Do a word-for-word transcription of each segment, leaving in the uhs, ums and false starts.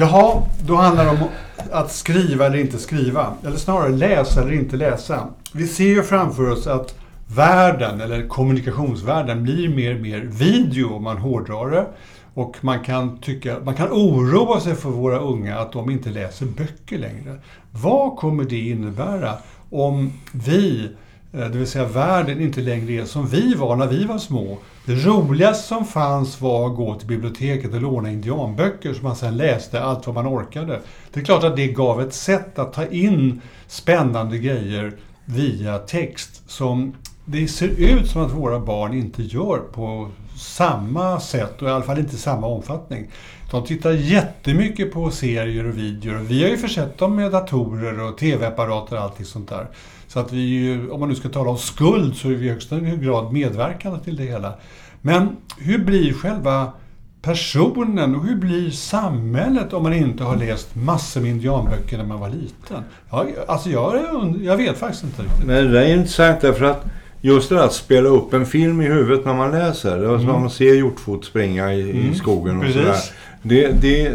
Jaha, då handlar det om att skriva eller inte skriva. Eller snarare läsa eller inte läsa. Vi ser ju framför oss att världen eller kommunikationsvärlden blir mer och mer video om man hårdrar det. Och man kan, tycka, man kan oroa sig för våra unga att de inte läser böcker längre. Vad kommer det innebära om vi, det vill säga världen, inte längre är som vi var när vi var små? Det roligaste som fanns var att gå till biblioteket och låna indianböcker som man sedan läste allt vad man orkade. Det är klart att det gav ett sätt att ta in spännande grejer via text som det ser ut som att våra barn inte gör på samma sätt, och i alla fall inte i samma omfattning. De tittar jättemycket på serier och videor. Vi har ju försett dem med datorer och tv-apparater och allting sånt där. Så att vi, om man nu ska tala om skuld, så är vi i högsta grad medverkande till det hela. Men hur blir själva personen och hur blir samhället om man inte har läst massor med indianböcker när man var liten? Ja, alltså jag, jag vet faktiskt inte riktigt. Nej, det är intressant därför att just det att spela upp en film i huvudet när man läser. Det var som mm. man ser hjortfot springa i, mm. i skogen och sådär. Det, det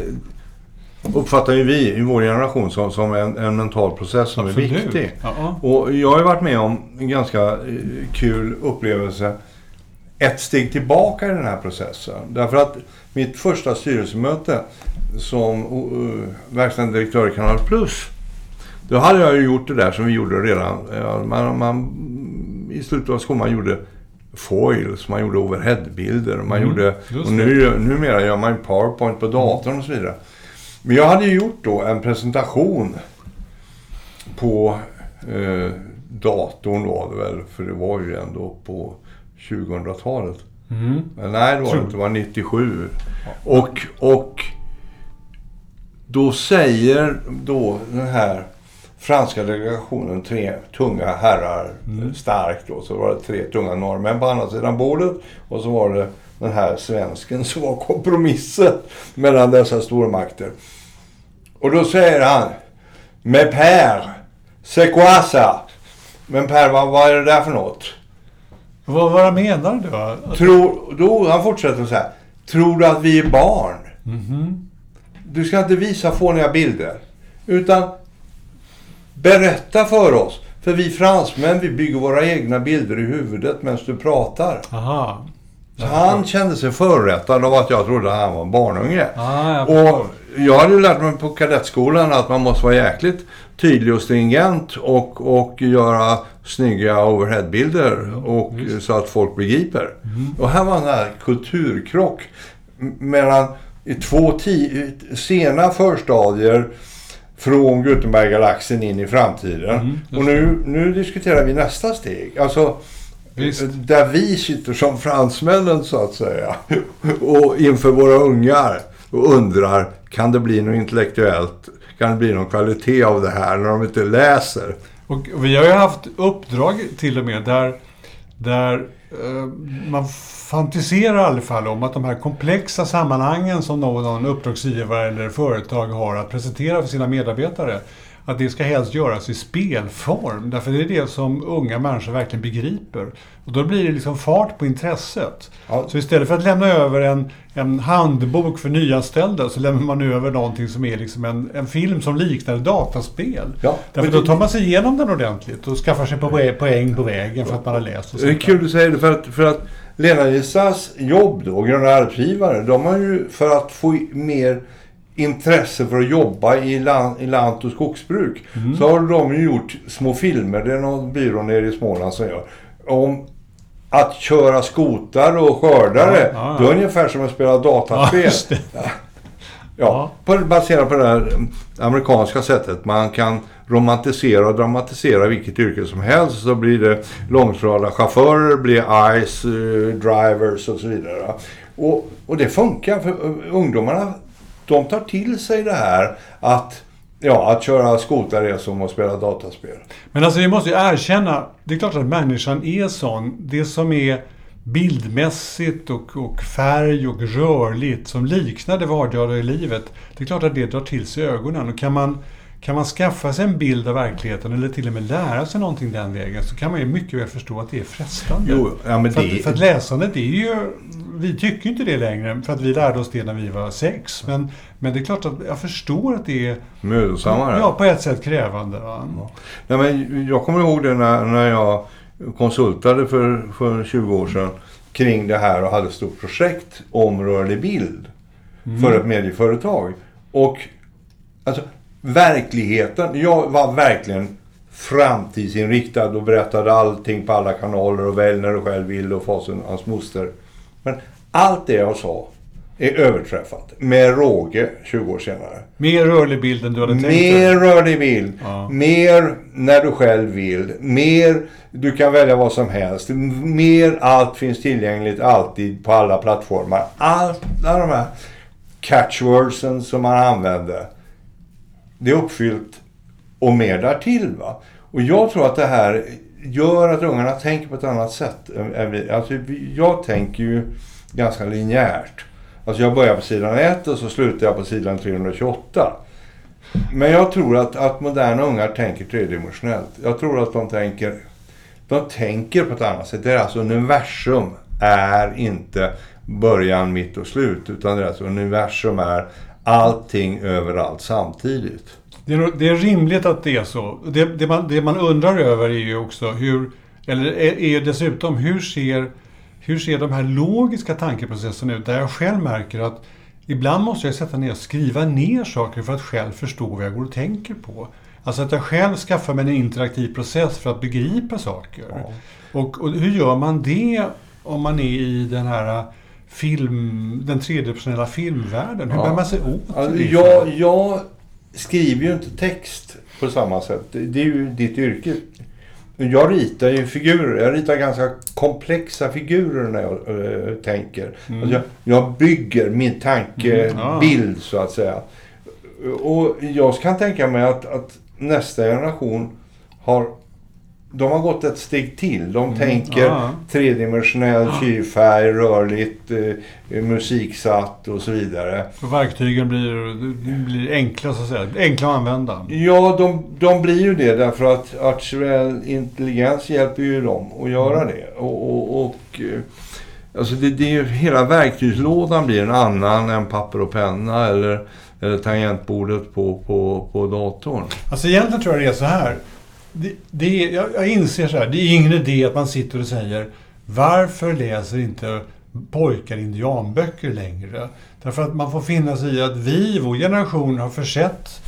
uppfattar ju vi i vår generation som, som en, en mental process som absolut är viktig. Uh-huh. Och jag har ju varit med om en ganska kul upplevelse. Ett steg tillbaka i den här processen. Därför att mitt första styrelsemöte som uh, verkställande direktör i Kanal Plus. Då hade jag ju gjort det där som vi gjorde redan. Man... man I slutet av skolan man gjorde foils, man gjorde overheadbilder, man mm, gjorde, och nu, numera gör man PowerPoint på datorn och så vidare. Men jag hade ju gjort då en presentation på eh, datorn var det väl, för det var ju ändå på tjugohundratalet. Mm. Men nej, det var inte, det var nittiosju. Och, och då säger då den här franska delegationen, tre tunga herrar, mm. starkt då, så var det tre tunga norrmän på andra sidan bordet och så var det den här svensken som var kompromissen mellan dessa stormakter. Och då säger han, men Per Sequoia, men Per, vad, vad är det där för något? Vad, vad menar du? Att... Tror, då, han fortsätter så här, tror du att vi är barn? Mm-hmm. Du ska inte visa fåniga bilder, utan berätta för oss, för vi fransmän, vi bygger våra egna bilder i huvudet medan du pratar. Aha. Så han kände sig förrättad av att jag trodde att han var en barnunge. Aha, jag och jag hade ju lärt mig på kadettskolan att man måste vara jäkligt tydlig och stringent och, och göra snygga overheadbilder och, mm. så att folk begriper. Mm. Och här var en här kulturkrock mellan i två ti- sena förstadier från Gutenberg-galaxen in i framtiden. Mm, och nu, nu diskuterar vi nästa steg. Alltså, visst, där vi sitter som fransmännen så att säga. Och inför våra ungar. Och undrar, kan det bli något intellektuellt? Kan det bli någon kvalitet av det här när de inte läser? Och vi har ju haft uppdrag till och med där... där man fantiserar i alla fall om att de här komplexa sammanhangen som någon uppdragsgivare eller företag har att presentera för sina medarbetare, att det ska helst göras i spelform, därför det är det som unga människor verkligen begriper. Och då blir det liksom fart på intresset. Ja. Så istället för att lämna över en, en handbok för nyanställda så lämnar man över någonting som är liksom en, en film som liknar dataspel. Ja. Därför det, då tar man sig igenom den ordentligt och skaffar sig poäng, poäng på vägen för att man har läst. Och det är kul att du säger det, för att, för att Lena Gissas jobb då, gröna arbetsgivare, de har ju för att få mer intresse för att jobba i land, i land- och skogsbruk, mm. så har de ju gjort små filmer, det är någon byrå nere i Småland som gör, om att köra skotar och skördare, ja, ja, ja. Då är ungefär som att spela dataspel. Ja, ja. Ja. På, baserat på det här amerikanska sättet, man kan romantisera och dramatisera vilket yrke som helst, så blir det långtradarchaufförer, blir ice eh, drivers och så vidare. Och, och det funkar för ungdomarna. De tar till sig det här att, ja, att köra skotar är som att spela dataspel. Men alltså vi måste ju erkänna, det är klart att människan är sån. Det som är bildmässigt och, och färg och rörligt som liknar det vardagliga i livet, det är klart att det drar till sig ögonen. Och kan man, kan man skaffa sig en bild av verkligheten eller till och med lära sig någonting den vägen, så kan man ju mycket väl förstå att det är frestande. Jo, ja, men för, det... att, för att läsandet är ju, vi tycker inte det längre för att vi lärde oss det när vi var sex, men, men det är klart att jag förstår att det är mödosammare. Ja, på ett sätt krävande. Va? Ja. Nej, men jag kommer ihåg det när, när jag konsultade för, för tjugo år sedan kring det här och hade ett stort projekt om rörlig bild mm. för ett medieföretag. Och alltså verkligheten, jag var verkligen framtidsinriktad och berättade allting på alla kanaler och väl när du själv vill och fasen hans moster. Men allt det jag sa är överträffat med råge tjugo år senare. Mer rörlig bild än du hade tänkt dig. Mer rörlig bild. Ja. Mer när du själv vill. Mer, du kan välja vad som helst. Mer, allt finns tillgängligt alltid på alla plattformar. Alla de här catchwordsen som man använde, det är uppfyllt och mer där till, va? Och jag tror att det här gör att ungarna tänker på ett annat sätt. Alltså, jag tänker ju ganska linjärt. Alltså jag börjar på sidan ett och så slutar jag på sidan tre hundra tjugoåtta. Men jag tror att, att moderna ungar tänker tredimensionellt. Jag tror att de tänker, de tänker på ett annat sätt. Det är alltså universum är inte början, mitt och slut, utan det är alltså universum är allting överallt samtidigt. Det är, det är rimligt att det är så. Det, det, man, det man undrar över är ju också hur, eller är, är dessutom hur ser, hur ser de här logiska tankeprocesserna ut? Där jag själv märker att ibland måste jag sätta ner och skriva ner saker för att själv förstå vad jag går och tänker på. Alltså att jag själv skaffar mig en interaktiv process för att begripa saker. Ja. Och, och hur gör man det om man är i den här film, den tredimensionella filmvärlden? Hur ja. bär man sig åt? Alltså, jag, jag skriver ju inte text på samma sätt. Det är ju ditt yrke. Jag ritar ju figurer. Jag ritar ganska komplexa figurer när jag äh, tänker. Mm. Alltså, jag, jag bygger min tankebild mm. ah. så att säga. Och jag kan tänka mig att, att nästa generation har... De har gått ett steg till. De mm. tänker ah. tredimensionell, ah. fyrfärg, rörligt, eh, musiksatt och så vidare. Och verktygen blir, blir enkla, så att säga. Enkla att använda. Ja, de, de blir ju det därför att artificiell intelligens hjälper ju dem att göra mm. det. Och, och, och alltså det, det är ju, hela verktygslådan blir en annan än papper och penna eller, eller tangentbordet på, på, på datorn. Alltså egentligen tror jag det är så här. Det, det, jag, jag inser så här, det är ingen idé att man sitter och säger varför läser inte pojkar indianböcker längre? Därför att man får finna sig i att vi, vår generation, har försett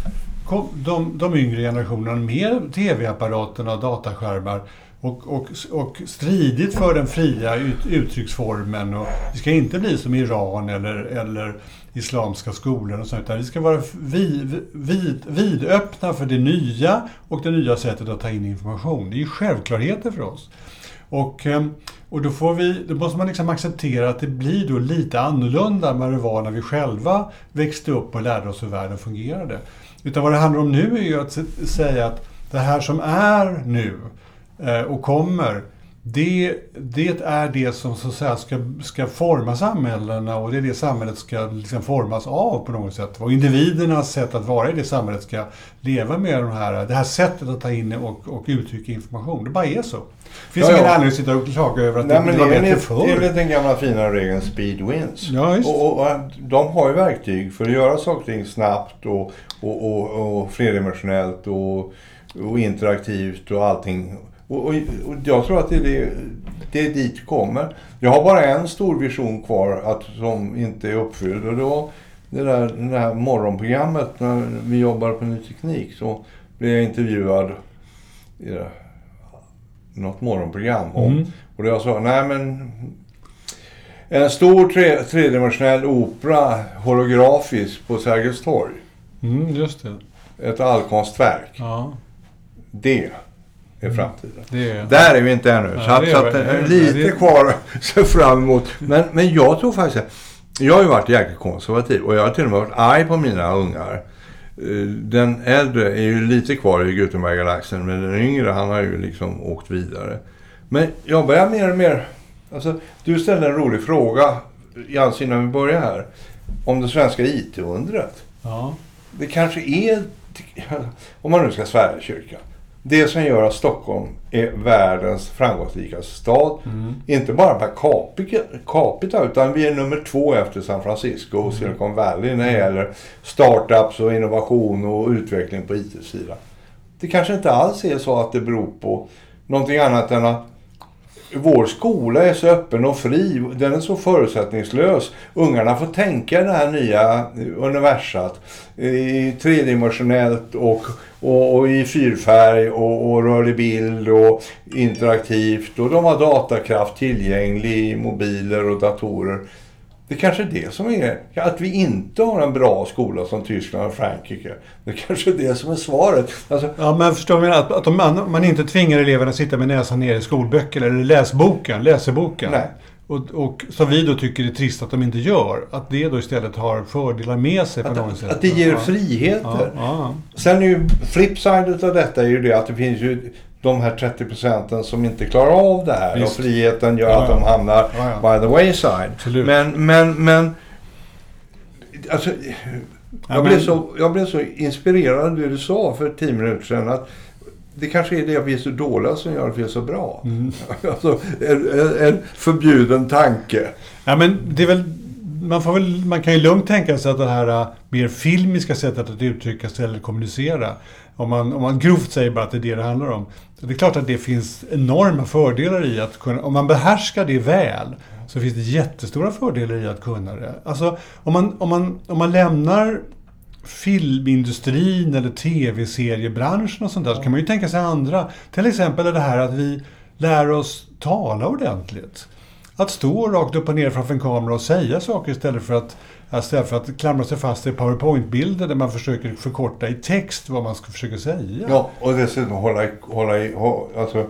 de, de yngre generationerna med tv-apparaterna och dataskärmar och, och, och stridit för den fria ut, uttrycksformen. Och vi ska inte bli som Iran eller, eller islamska skolor och sånt, utan vi ska vara vid, vid, vidöppna för det nya och det nya sättet att ta in information. Det är ju självklarheter för oss. Och, och då, får vi, då måste man liksom acceptera att det blir då lite annorlunda än vad det var när vi själva växte upp och lärde oss hur världen fungerade. Utan vad det handlar om nu är ju att säga att det här som är nu och kommer, Det, det är det som så att säga, ska, ska forma samhällena, och det är det samhället ska liksom formas av på något sätt. Och individernas sätt att vara i det samhället ska leva med de här, det här sättet att ta in och, och uttrycka information. Det bara är så. Finns ingen anledning att sitta och klaga över att nej, det, det var bättre förr. Det är väl den gamla fina regeln speed wins. Ja, just. Och, och de har ju verktyg för att göra saker snabbt och, och, och, och flerdimensionellt och, och interaktivt och allting. Och, och, och jag tror att det är, det, det är dit det kommer. Jag har bara en stor vision kvar att, som inte är uppfylld. Och då det där, det där morgonprogrammet när vi jobbar på Ny Teknik, så blev jag intervjuad i det, något morgonprogram. Om, mm. Och då jag sa, nej men en stor tre, tredimensionell opera holografisk på Sergels torg. Mm, just det. Ett allkonstverk. Ja. Det. I framtiden. Det är... Där är vi inte ännu. Ja, så att, är... lite kvar så fram emot. Men, men jag tror faktiskt att jag har ju varit jäkligt konservativ, och jag har till och med varit arg på mina ungar. Den äldre är ju lite kvar i Gutenberg-galaxen, men den yngre, han har ju liksom åkt vidare. Men jag börjar mer och mer. Alltså, du ställde en rolig fråga Jans innan vi börjar här om det svenska I T-undret. Ja. Det kanske är om man nu ska svära i kyrkan, det som gör att Stockholm är världens framgångsrikaste stad, mm. inte bara per capita, utan vi är nummer två efter San Francisco och Silicon Valley när det gäller startups och innovation och utveckling på I T-sidan. Det kanske inte alls är så att det beror på någonting annat än att vår skola är så öppen och fri, den är så förutsättningslös. Ungarna får tänka det här nya universat i tredimensionellt och, och, och i fyrfärg och, och rörlig bild och interaktivt. Och de har datakraft tillgänglig i mobiler och datorer. Det kanske är det som är, att vi inte har en bra skola som Tyskland och Frankrike. Det kanske är det som är svaret. Alltså... Ja, men förstår man att, att om man, man inte tvingar eleverna att sitta med näsan ner i skolböcker eller läsboken, läseboken. Nej. Och, och som vi då tycker det är trist att de inte gör, att det då istället har fördelar med sig på att, något sätt. Att det ger ja. friheter. Ja, ja. Sen är ju flipside av detta är ju det att det finns ju de här trettio procenten som inte klarar av det här. Visst. Och friheten gör ja, att de hamnar ja, ja. by the wayside. Absolut. Men, men, men alltså, jag, ja, blev men... Så, jag blev så inspirerad av det du sa för tio minuter sedan, att det kanske är det att vi är så dåliga som gör att vi är så bra. Mm. Alltså, en, en förbjuden tanke. Ja, men det är väl, man, får väl, man kan ju lugnt tänka sig att det här mer filmiska sättet att uttrycka sig eller kommunicera, om man, om man grovt säger bara att det är det det handlar om. Så det är klart att det finns enorma fördelar i att kunna, om man behärskar det väl, så finns det jättestora fördelar i att kunna det. Alltså om man, om man, om man lämnar filmindustrin eller tv-seriebranschen och sånt där, så kan man ju tänka sig andra. Till exempel det här att vi lär oss tala ordentligt. Att stå rakt upp och ner framför en kamera och säga saker istället för att, istället för att klamra sig fast i PowerPoint-bilder där man försöker förkorta i text vad man ska försöka säga. Ja, och dessutom hålla, hålla, i, hå, alltså,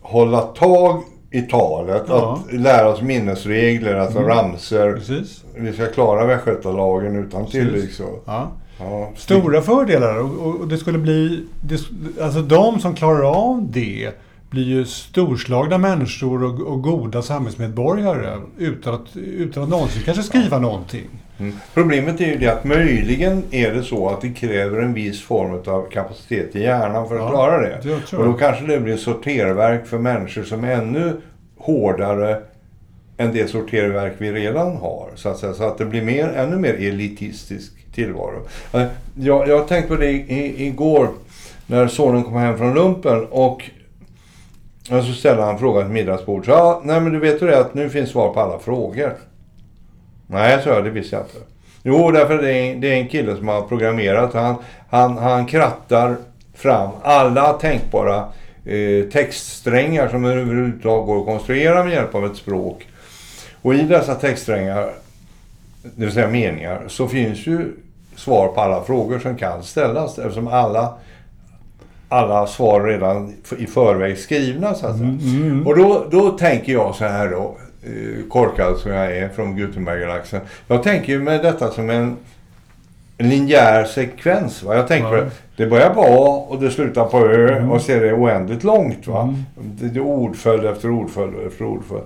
hålla tag i talet, ja. Att lära oss minnesregler, alltså mm. ramser. Precis. Vi ska klara västgötalagen utan till liksom. Ja. Ja. Stora fördelar, och, och det skulle bli, det, alltså de som klarar av det blir ju storslagna människor och, och goda samhällsmedborgare utan att, utan att någonsin kanske skriva någonting. Mm. Problemet är ju det att möjligen är det så att det kräver en viss form av kapacitet i hjärnan för att ja, klara det. det och då kanske det blir sorterverk för människor som är ännu hårdare än det sorterverk vi redan har. Så att, säga, så att det blir mer, ännu mer elitistisk tillvaro. Jag, jag tänkte på det i, igår när sonen kom hem från lumpen och Och så ställer han frågan till middagsbord. Ja, nej men du vet ju det att nu finns svar på alla frågor. Nej, så jag, det visste jag inte. Jo, därför det är, det är en kille som har programmerat. Han, han, han krattar fram alla tänkbara eh, textsträngar som överhuvudtaget går att konstruera med hjälp av ett språk. Och i dessa textsträngar, det vill säga meningar, så finns ju svar på alla frågor som kan ställas, eftersom alla... alla svar redan i förväg skrivna så att säga. Mm, mm. Och då, då tänker jag så här då, korkad som jag är från Gutenberg-galaxen. Jag tänker ju med detta som en linjär sekvens, va? Jag tänker mm. det börjar på A och det slutar på Ö mm. och ser det oändligt långt, va? Mm. Det, det ordföljd efter ordföljd efter ordföljd.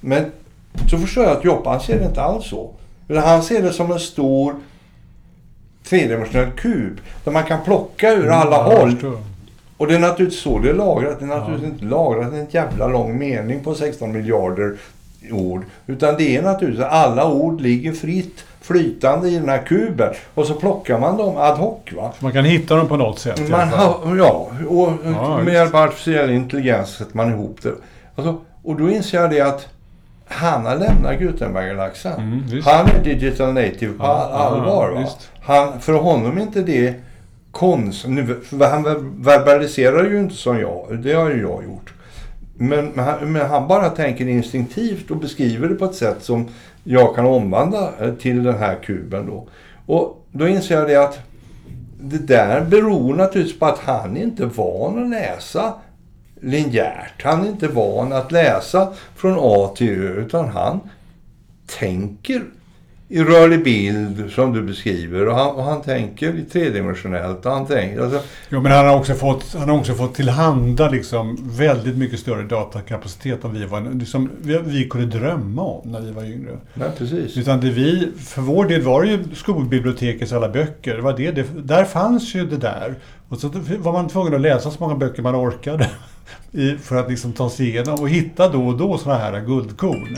Men så förstår jag att Joppan ser det inte alls så. Han ser det som en stor tredimensionell kub där man kan plocka ur alla ja, håll. Och det är naturligtvis så det är lagrat. Det är naturligtvis ja. inte lagrat en jävla lång mening på sexton miljarder ord. Utan det är naturligtvis att alla ord ligger fritt, flytande i den här kuben. Och så plockar man dem ad hoc, va? Man kan hitta dem på något sätt. Man har, ja, och ja, med hjälp av artificiell intelligens sätter man ihop det. Alltså, och då inser jag det att han har lämnat Gutenberg-galaxen. Mm, han är digital native på ja, allvar. Ja, han, för honom är inte det konst... Nu, han verbaliserar ju inte som jag. Det har ju jag gjort. Men, men, han, men han bara tänker instinktivt och beskriver det på ett sätt som jag kan omvandla till den här kuben då. Och då inser jag det att det där beror naturligtvis på att han inte är van att läsa linjärt. Han är inte van att läsa från A till Ö, utan han tänker i rörlig bild som du beskriver, och han, och han tänker tredimensionellt, och han tänker alltså... Jo, men han har också fått han har också fått tillhanda liksom väldigt mycket större datakapacitet än vi var liksom, vi, vi kunde drömma om när vi var yngre. Ja, precis. Utan det vi för vår del var ju skolbibliotekets alla böcker, det var det, det där fanns ju det där, och så var man tvungen att läsa så många böcker man orkade i, för att liksom ta sig igenom och hitta då och då såna här guldkorn.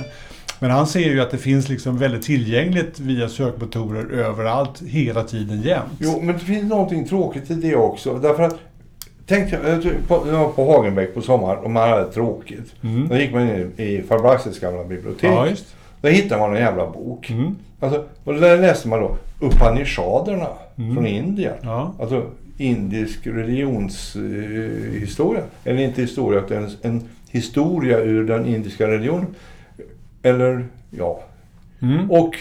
Men han ser ju att det finns liksom väldigt tillgängligt via sökmotorer överallt, hela tiden jämt. Jo, men det finns någonting tråkigt i det också. Därför att, tänkte jag, på, jag var på Hagenbeck på sommaren och man hade tråkigt. Mm. Då gick man in i Fabraxets gamla bibliotek. Ja, just. Då hittade man en jävla bok. Mm. Alltså, och där läste man då Upanishaderna mm. från Indien. Ja. Alltså indisk religionshistoria. Eh, Eller inte historia, utan en, en historia ur den indiska religionen. Eller, ja. Mm. Och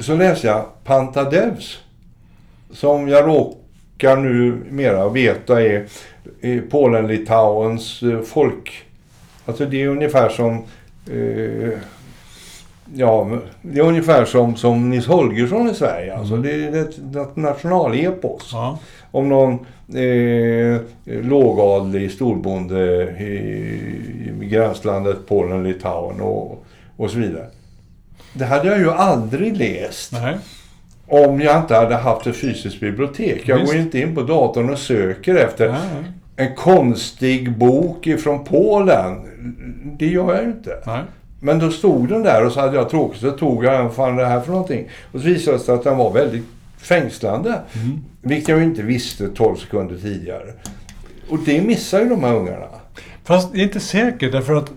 så läser jag Pantadevs, som jag råkar nu mera veta är, är Polen-Litauens folk. Alltså det är ungefär som eh, ja, det är ungefär som, som Nils Holgersson i Sverige. Mm. Alltså det är ett, ett nationalepos. Ja. Om någon eh, lågadlig storbonde i, i gränslandet Polen, Litauen och, och så vidare. Det hade jag ju aldrig läst. Nej. Om jag inte hade haft ett fysiskt bibliotek. Jag Visst. går inte in på datorn och söker efter Nej. en konstig bok ifrån Polen. Det gör jag ju inte. Nej. Men då stod den där och så hade jag tråkigt, så tog jag, vad fan det här för någonting? Och så visade det sig att den var väldigt fängslande. Mm. Vilket jag inte visste tolv sekunder tidigare. Och det missar ju de här ungarna. Fast det är inte säkert, därför att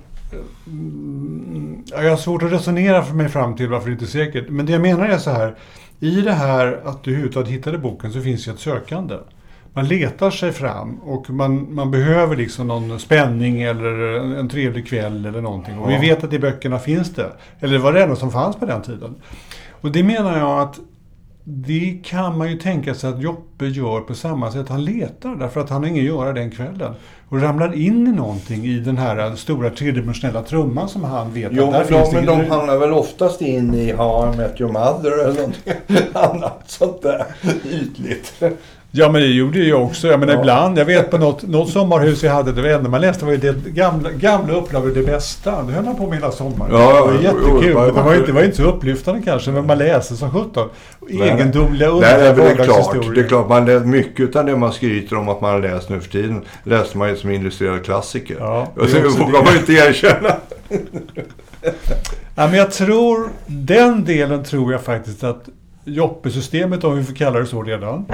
mm, jag har svårt att resonera för mig fram till varför det inte är säkert. Men det jag menar är så här, i det här att du överhuvudtaget hittade boken så finns ju ett sökande. Man letar sig fram och man, man behöver liksom någon spänning eller en, en trevlig kväll eller någonting. Och vi vet att i böckerna finns det. Eller var det något som fanns på den tiden. Och det menar jag att det kan man ju tänka sig att Joppe gör på samma sätt. Han letar därför att han har ingen göra den kvällen. Och ramlar in i någonting i den här stora tredimensionella trumman som han vet jo, att där finns det. Jo, men de hamnar väl oftast in i How I Met Your Mother eller någonting annat sånt där ytligt. Ja, men det gjorde jag också. Jag menar, ja. ibland, jag vet på något, något sommarhus jag hade, det var ändå man läste, var ju det gamla, gamla upplagor det bästa. Det höll man på med hela sommaren. Ja, det var jo, jättekul. Jo, det, var ju, det var ju inte så upplyftande kanske, men man läser som sjutton. Egendomliga underhållningshistorier. Det är klart, man läser mycket utan det man skryter om att man läser nu för tiden. Läser man ju som illustrerade klassiker. Ja, det så vågar man ju inte erkänna. Ja, men jag tror, den delen tror jag faktiskt att Joppe-systemet, om vi får kalla det så redan,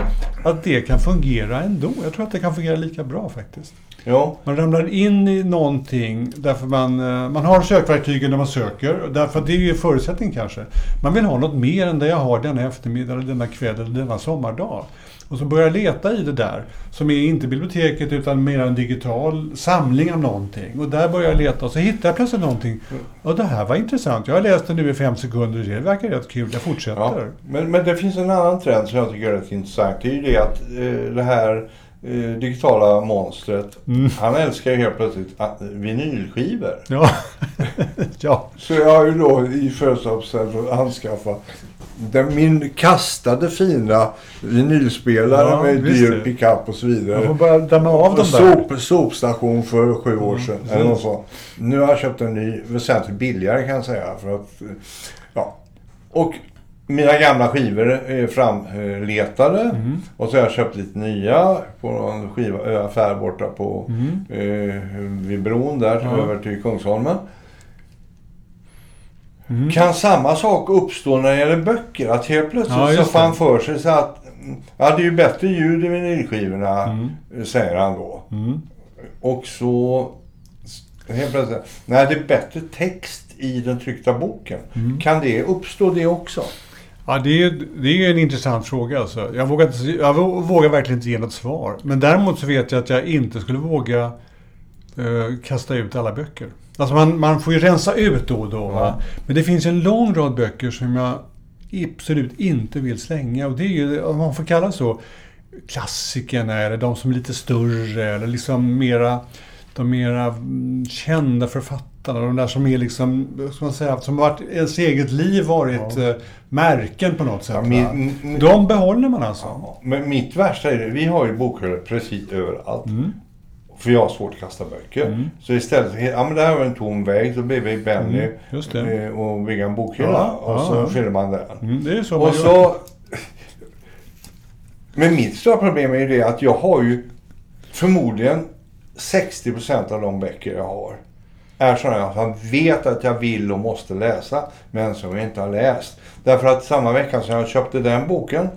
att det kan fungera ändå. Jag tror att det kan fungera lika bra faktiskt. Ja. Man ramlar in i någonting därför man, man har sökverktygen när man söker, därför att det är ju förutsättning kanske. Man vill ha något mer än det jag har denna eftermiddag, denna kväll eller denna sommardag. Och så börjar jag leta i det där som är inte biblioteket utan mer en digital samling av någonting. Och där börjar jag leta och så hittar jag plötsligt någonting. Och det här var intressant. Jag har läst det nu i fem sekunder. Det verkar rätt kul. Jag fortsätter. Ja, men, men det finns en annan trend som jag tycker är rätt intressant. Det är ju det att eh, det här eh, digitala monstret, mm. han älskar ju helt plötsligt vinylskivor. Ja. Ja. Så jag har ju då i födelsedagspresent anskaffat den min kastade fina vinylspelare ja, med dyr pickup och så vidare. Man får bara damma av dem där. Sop, sopstation för sju mm, år sedan. Eller något sånt. Nu har jag köpt en ny, väsentligt billigare kan jag säga. För att, ja. Och mina gamla skivor är framletade. Mm. Och så har jag köpt lite nya på en skivaffär borta på mm. eh, vid bron där mm. över till Kungsholmen. Mm. Kan samma sak uppstå när det gäller böcker? Att helt plötsligt ja, så fan för sig så att ja, det är ju bättre ljud i vinylskivorna, mm. säger han då. Mm. Och så helt plötsligt, nej det är bättre text i den tryckta boken. Mm. Kan det uppstå det också? Ja, det är, det är en intressant fråga alltså. Jag vågar, inte, jag vågar verkligen inte ge något svar. Men däremot så vet jag att jag inte skulle våga eh, kasta ut alla böcker. Alltså man, man får ju rensa ut då och då. Va? Men det finns en lång rad böcker som jag absolut inte vill slänga. Och det är ju, om man får kalla så, klassikerna eller de som är lite större eller liksom mera de mera kända författarna, de där som är liksom, ska man säga, som varit ens eget liv varit ja. märken på något sätt. Ja, min, min, de behåller man alltså. Ja, men mitt värsta är det, vi har ju bokhyllor precis överallt. Mm. För jag har svårt att kasta böcker. Mm. Så istället, ja men det här var en tom väg, så blev vi Benny mm, och byggde en bokhylla ja, och ja, så ja. fyller man den. Mm, det är så och man så gör. Men mitt stora problem är ju det att jag har ju förmodligen sextio procent av de böcker jag har är sådana att jag vet att jag vill och måste läsa, men som jag inte har läst. Därför att samma vecka som jag köpte den boken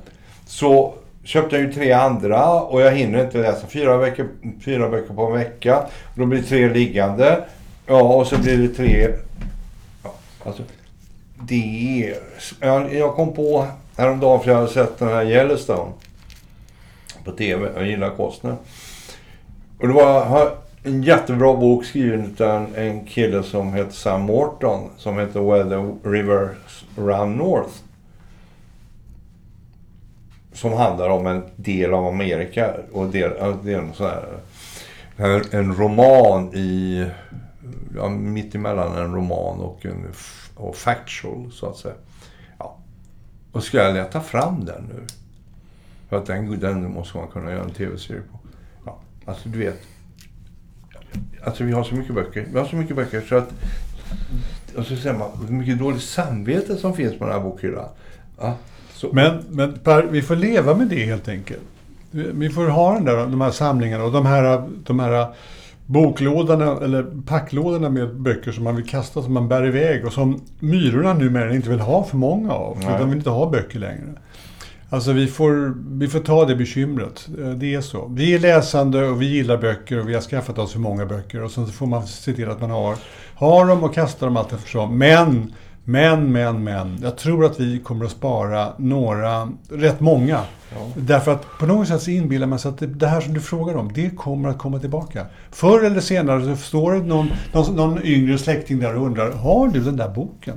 så köpte jag ju tre andra och jag hinner inte läsa fyra, veckor, fyra böcker på en vecka. Då blir det tre liggande. Ja, och så blir det tre... Ja, alltså, det är... Jag, jag kom på häromdagen för jag hade sett den här Yellowstone på tv. Jag gillar Kostner. Och det var en jättebra bok skriven utan en kille som heter Sam Morton som heter The Weather Rivers Run North. Som handlar om en del av Amerika och del, del så här, en roman i ja, mitt emellan en roman och en och factual så att säga. Ja. Och ska jag leta fram den nu? För att den, den måste man kunna göra en tv-serie på. Ja. Alltså du vet, alltså vi har så mycket böcker, vi har så mycket böcker så att och så säger man hur mycket dåligt samvete som finns på den här bokhyllan. Ja. Men, men Per, vi får leva med det helt enkelt. Vi får ha den där, de här samlingarna och de här, de här boklådorna eller packlådorna med böcker som man vill kasta, som man bär iväg och som myrorna numera inte vill ha för många av. För de vill inte ha böcker längre. Alltså vi får, vi får ta det bekymret. Det är så. Vi är läsande och vi gillar böcker och vi har skaffat oss för många böcker. Och sen så får man se till att man har, har dem och kastar dem allt eftersom. Men... Men, men, men. Jag tror att vi kommer att spara några, rätt många. Ja. Därför att på något sätt så inbillar man sig att det, det här som du frågar om, det kommer att komma tillbaka. Förr eller senare så står det någon, någon, någon yngre släkting där och undrar, har du den där boken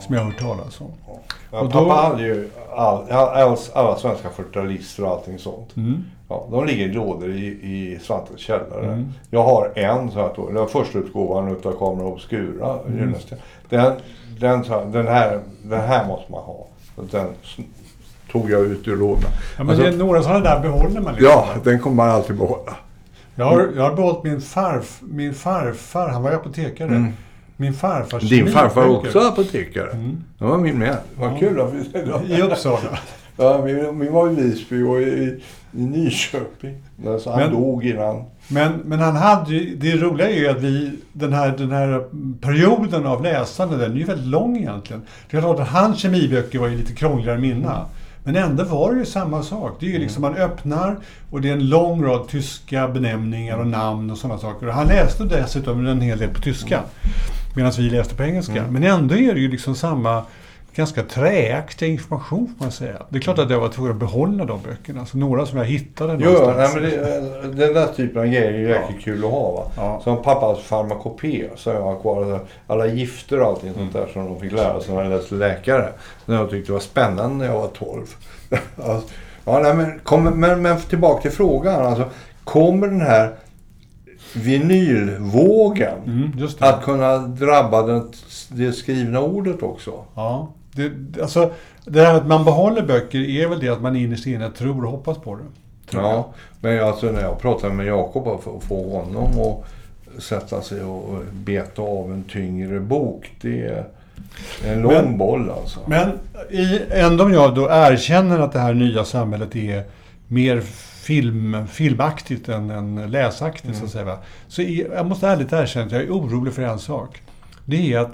som jag har hört talas om? Ja. Ja, och pappa då... hade ju all, all, alla svenska fyrtiotalister och allting sånt. Mm. Ja, de ligger i lådor i, i Svantes källare. Mm. Jag har en, så att då, den första utgåvan utav camera obscura. Mm. Den... Den, den, här, den här måste man ha. Den tog jag ut ur lådan. Ja, men alltså, det är några sådana där behåller man liksom. Ja, den kommer man alltid behålla. Jag har, jag har behållit min, farf, min farfar, han var apotekare. Mm. Min farfar. Din farfar var också apotekare. Mm. Det var min med. Vad kul att vi säger det. I Uppsala. Ja, min, min var i Lisby och i, i Nyköping. Alltså, han men, dog innan. Men, men han hade ju, det roliga är ju att vi, den här, den här perioden av läsande, den är ju väldigt lång egentligen. Det är klart att hans kemiböcker var ju lite krångligare än mina. Mm. Men ändå var det ju samma sak. Det är ju liksom man öppnar och det är en lång rad tyska benämningar och namn och sådana saker. Och han läste dessutom en hel del på tyska. Medan vi läste på engelska. Mm. Men ändå är det ju liksom samma... ganska träaktig information får man säga. Det är klart att jag var tvungen att behålla de böckerna. Alltså några som jag hittade jo, någonstans. Nej, men det, den där typen av grejer är ju ja. kul att ha va. Ja. Som pappas farmakopé så jag har kvar alla gifter och allting mm. sånt där som de fick lära sig när jag läste läkare. Som jag tyckte var spännande när jag var tolv. Alltså, ja, nej, men, kom, men, men tillbaka till frågan. Alltså, kommer den här vinylvågen mm, just det. Att kunna drabba den, det skrivna ordet också? Ja. Det, alltså, det här att man behåller böcker är väl det att man innerst inne tror och hoppas på det. Ja, jag. men alltså när jag pratade med Jakob och få honom och sätta sig och beta av en tyngre bok, det är en lång men, boll alltså. Men i, ändå om jag då erkänner att det här nya samhället är mer film, filmaktigt än, än läsaktigt mm. så att säga va? Så är, jag måste ärligt erkänna att jag är orolig för en sak. Det är att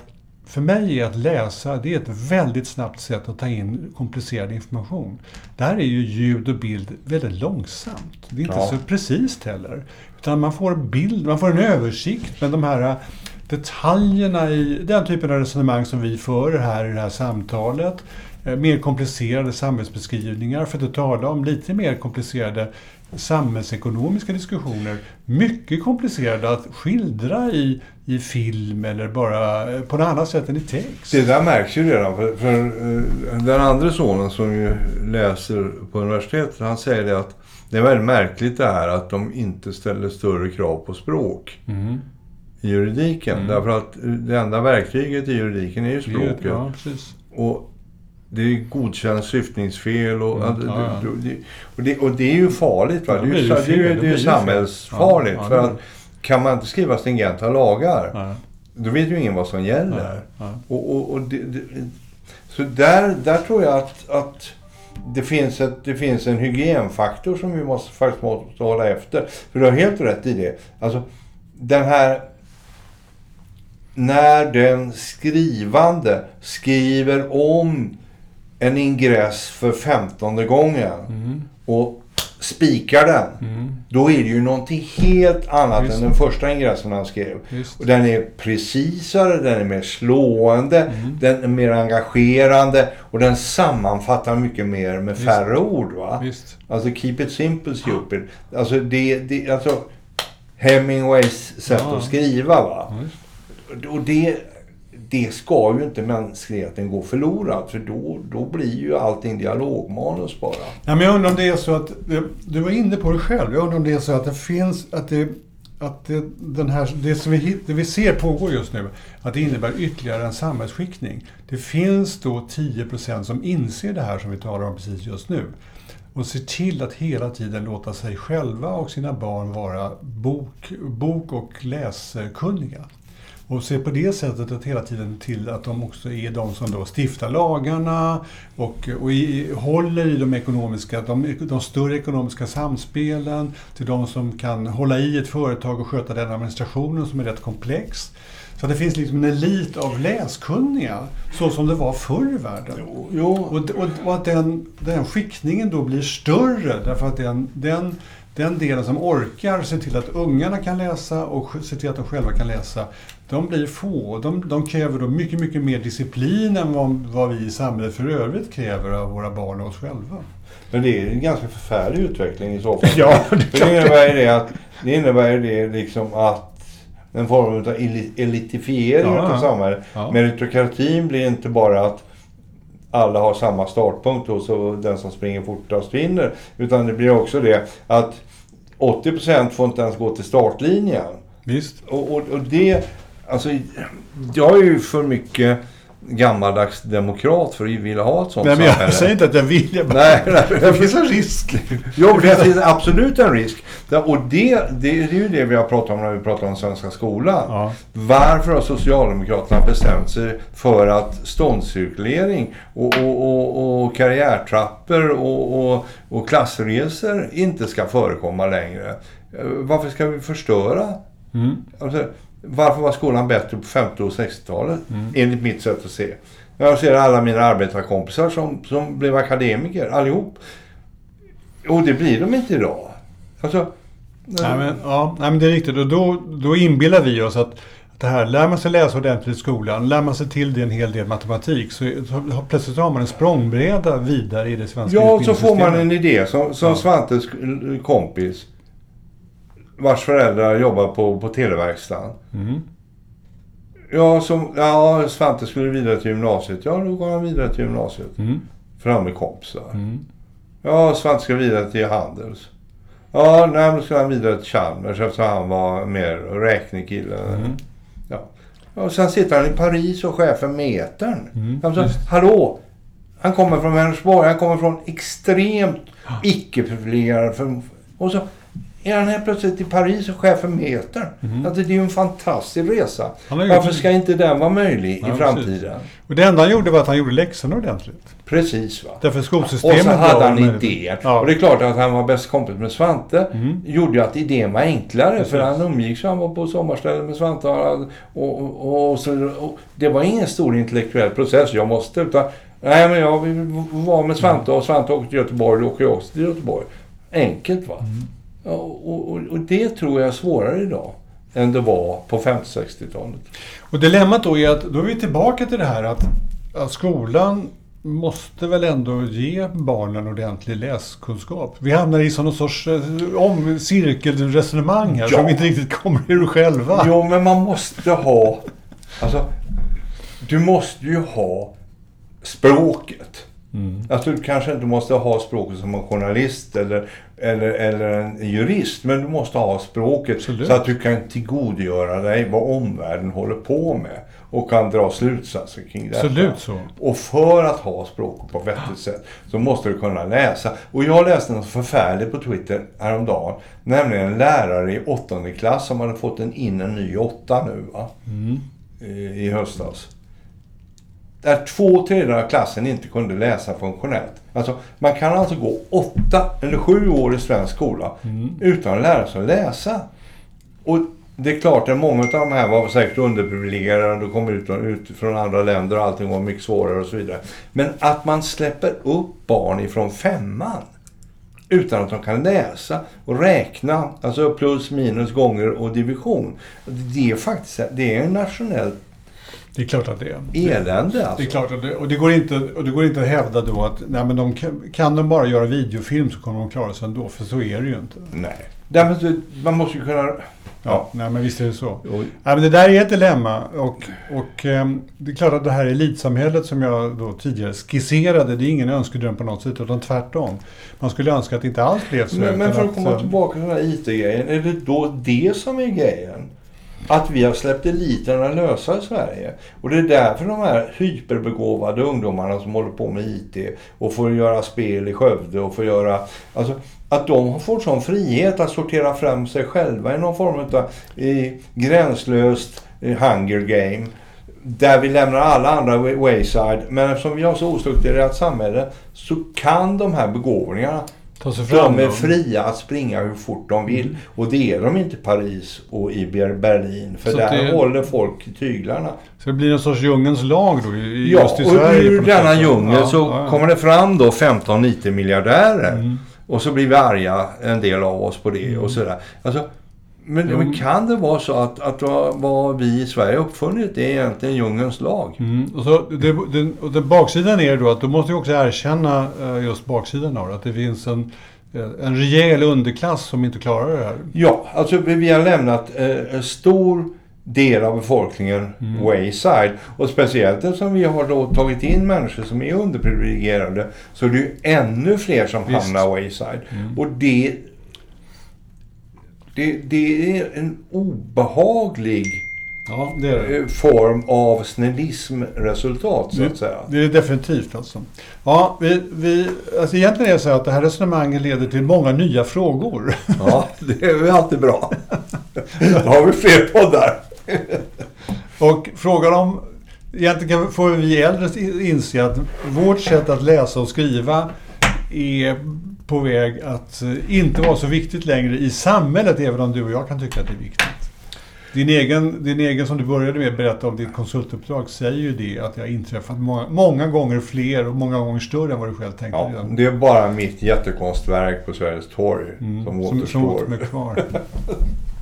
för mig är att läsa, det är ett väldigt snabbt sätt att ta in komplicerad information. Där är ju ljud och bild väldigt långsamt. Det är inte ja. så precis heller. Utan man får bild, man får en översikt med de här detaljerna i den typen av resonemang som vi för här i det här samtalet. Mer komplicerade samhällsbeskrivningar för att tala om lite mer komplicerade samhällsekonomiska diskussioner, mycket komplicerade att skildra i, i film eller bara på något annat sätt än i text. Det där märks ju redan, för, för den andra sonen som ju läser på universitetet, han säger det att Det är väldigt märkligt det här att de inte ställer större krav på språk mm. i juridiken. Mm. Därför att det enda verktyget i juridiken är ju språket. Ja, precis. Och det är godkänt syftningsfel och, mm, ja, ja. Och, det, och, det, och det är ju farligt. Va? Det är ju, det är ju, det är ju samhällsfarligt. Ja, ja, för att kan man inte skriva stringenta lagar, ja. Då vet ju ingen vad som gäller. Ja, ja. Och, och, och det, det, så där, där tror jag att, att det, finns ett, det finns en hygienfaktor som vi måste, faktiskt måste hålla efter. För du har helt rätt i det. Alltså, den här... När den skrivande skriver om en ingress för femtonde gången mm. och spikar den, mm. då är det ju någonting helt annat Just än den första ingressen han skrev. Just. Och den är precisare, den är mer slående, mm. den är mer engagerande och den sammanfattar mycket mer med färre Just. Ord. Va? Just. Alltså keep it simple, stupid. Alltså, det, det, alltså Hemingways sätt ja. Att skriva. Va? Just. Och det, det ska ju inte mänskligheten gå förlorad, för då, då blir ju allting dialogmanus bara. Ja, men jag undrar om det är så att, du var inne på det själv, jag undrar om det är så att det finns, att det, att det, den här, det som vi, det vi ser pågår just nu, att det innebär ytterligare en samhällsskiktning. Det finns då tio procent som inser det här som vi talar om precis just nu. Och se till att hela tiden låta sig själva och sina barn vara bok, bok och läskunniga. Och se på det sättet att hela tiden till att de också är de som då stiftar lagarna och, och i, håller i de ekonomiska, de, de större ekonomiska samspelen, till de som kan hålla i ett företag och sköta den administrationen som är rätt komplex. Så det finns liksom en elit av läskunniga, så som det var förr i världen. Jo, jo. Och, och, och att den, den skiktningen då blir större, därför att den... den Den delen som orkar se till att ungarna kan läsa och se till att de själva kan läsa, de blir få. De, de kräver då mycket, mycket mer disciplin än vad, vad vi i samhället för övrigt kräver av våra barn och oss själva. Men det är en ganska förfärlig utveckling i så fall. Ja, det, det innebär ju det att, det innebär det liksom att en form av elitifiering ja, av samhället. Ja. Meritokratin blir inte bara att alla har samma startpunkt och så den som springer fortast vinner, utan det blir också det att åttio procent får inte ens gå till startlinjen. Visst. Och, och, och det, alltså jag är ju för mycket gammaldags demokrat för att vilja ha ett sånt samhälle. Nej, men jag samhälle. Säger inte att jag vill, jag bara, nej, nej, det finns en risk. Jo, det finns absolut en risk. Och det, det är ju det vi har pratat om när vi pratar om svenska skolan. Ja. Varför har Socialdemokraterna bestämt sig för att ståndscirkulering och, och, och, och karriärtrappor och, och, och klassresor inte ska förekomma längre? Varför ska vi förstöra? Mm. Alltså, varför var skolan bättre på femtio- och sextiotalet? Mm. Enligt mitt sätt att se. Jag ser alla mina arbetarkompisar som, som blev akademiker, allihop. Och det blir de inte idag. Alltså, nej, men, ja, nej, men det är riktigt. Och då, då inbillar vi oss att, att det här, lär man sig läsa ordentligt i skolan, lär man sig till det en hel del matematik, så, så plötsligt har man en språngbräda vidare i det svenska utbildningssystemet. Ja, så får man en idé som, som ja. Svantes kompis, vars föräldrar jobbar på, på televerkstaden. Mm. Ja, som, ja, Svante skulle vidare till gymnasiet. Ja, då går han vidare till gymnasiet. Mm. Fram med kompisar. Mm. Ja, Svante ska vidare till Handels. Ja, nej, då ska han vidare till Chalmers eftersom han var mer räknekille. Mm. Ja. Ja, och sen sitter han i Paris och chef för Metern. Mm. Han sa, hallå! Han kommer från Helsingborg. Han kommer från extremt icke-privilegierade. För, och så... är han här plötsligt i Paris och chef för Metern. Mm. Alltså det är ju en fantastisk resa. Varför ska inte den vara möjlig ja, i framtiden? Precis. Och det enda han gjorde var att han gjorde läxorna ordentligt. Precis, va? Därför skolsystemet... Och så hade han idéer. Ja. Och det är klart att han var bäst kompis med Svante. Mm. Gjorde att idén var enklare. Precis. För han umgicks och han var på sommarstället med Svante. Och, och, och, och, så, och det var ingen stor intellektuell process. Jag måste utan... Nej, men jag var med Svante och Svante åkte till Göteborg. Då åker jag också till Göteborg. Enkelt, va? Mm. Och, och, och det tror jag är svårare idag än det var på femtio-sextiotalet. Och dilemmat då är att då är vi tillbaka till det här att, att skolan måste väl ändå ge barnen ordentlig läskunskap. Vi hamnar i sån sorts om cirkelresonemang här ja. Som inte riktigt kommer ur själva. Jo, men man måste ha alltså, du måste ju ha språket. Mm. Att du kanske inte måste ha språket som en journalist eller, eller, eller en jurist, men du måste ha språket. Absolut. Så att du kan tillgodogöra dig vad omvärlden håller på med och kan dra slutsatser kring detta. Absolut så. Och för att ha språket på vettigt sätt så måste du kunna läsa. Och jag läste något förfärligt på Twitter häromdagen, nämligen en lärare i åttonde klass som hade fått en in en ny åtta nu va? Mm. I, i höstas. Där två tredjedelar av klassen inte kunde läsa funktionellt. Alltså, man kan alltså gå åtta eller sju år i svensk skola mm. utan att lära sig att läsa. Och det är klart att många av de här var säkert underprivilegierade och kom ut, ut från andra länder och allting var mycket svårare och så vidare. Men att man släpper upp barn ifrån femman utan att de kan läsa och räkna, alltså plus, minus, gånger och division. Det är faktiskt det är en nationell. Det är klart att det är. Elände alltså. Det är klart att det, och det går inte och det går inte att hävda då att nej men de kan, kan de bara göra videofilm så kommer de klara sig ändå, för så är det ju inte. Nej. Därför man måste ju kunna ja, ja, nej men visst är det så. Oj. Nej men det där är ett dilemma och och um, det är klart att det här elitsamhället som jag då tidigare skisserade, det är ingen önskedröm på något sätt utan tvärtom. Man skulle önska att det inte alls blev så. Men, men för att, att komma tillbaka till den här I T-grejen, är det då det som är grejen? Att vi har släppt eliterna lösa i Sverige. Och det är därför de här hyperbegåvade ungdomarna som håller på med I T och får göra spel i Skövde och får göra... Alltså, att de har fått sån frihet att sortera fram sig själva i någon form av i, gränslöst i Hunger Game. Där vi lämnar alla andra wayside. Men eftersom vi har så ostrukturerat samhälle så kan de här begåvningarna... De är fria att springa hur fort de vill. Mm. Och det är de inte i Paris och i Berlin. För så där det... håller folk i tyglarna. Så det blir en sorts djungens lag då? I, ja, just i och Sverige, ur denna djungel ja, så ja, ja. kommer det fram då femton nitton miljardärer. Mm. Och så blir vi arga en del av oss på det mm. och sådär. Alltså, men, mm. men kan det vara så att, att vad vi i Sverige uppfunnit är egentligen djungens lag? Mm. Och, så, det, det, och den baksidan är då att du måste ju också erkänna just baksidan av att det finns en, en rejäl underklass som inte klarar det här. Ja, alltså vi har lämnat eh, en stor del av befolkningen mm. wayside. Och speciellt eftersom vi har då tagit in människor som är underprivilegierade så är det ju ännu fler som Visst. hamnar wayside. Mm. Och det... Det, det är en obehaglig ja, det är det. form av snillismresultat så att säga. Det är det definitivt alltså. Ja, vi, vi, alltså egentligen är det så att det här resonemanget leder till många nya frågor. Ja, det är väl alltid bra. Då har vi fler poddar. Och frågan om, egentligen får vi äldre inse att vårt sätt att läsa och skriva är... på väg att inte vara så viktigt längre i samhället, även om du och jag kan tycka att det är viktigt. Din egen, din egen som du började med berätta om ditt konsultuppdrag säger ju det att jag har inträffat många, många gånger fler och många gånger större än vad du själv tänkte. Ja, redan. Det är bara mitt jättekonstverk på Sergels torg mm, som återstår. Som, som återstår kvar.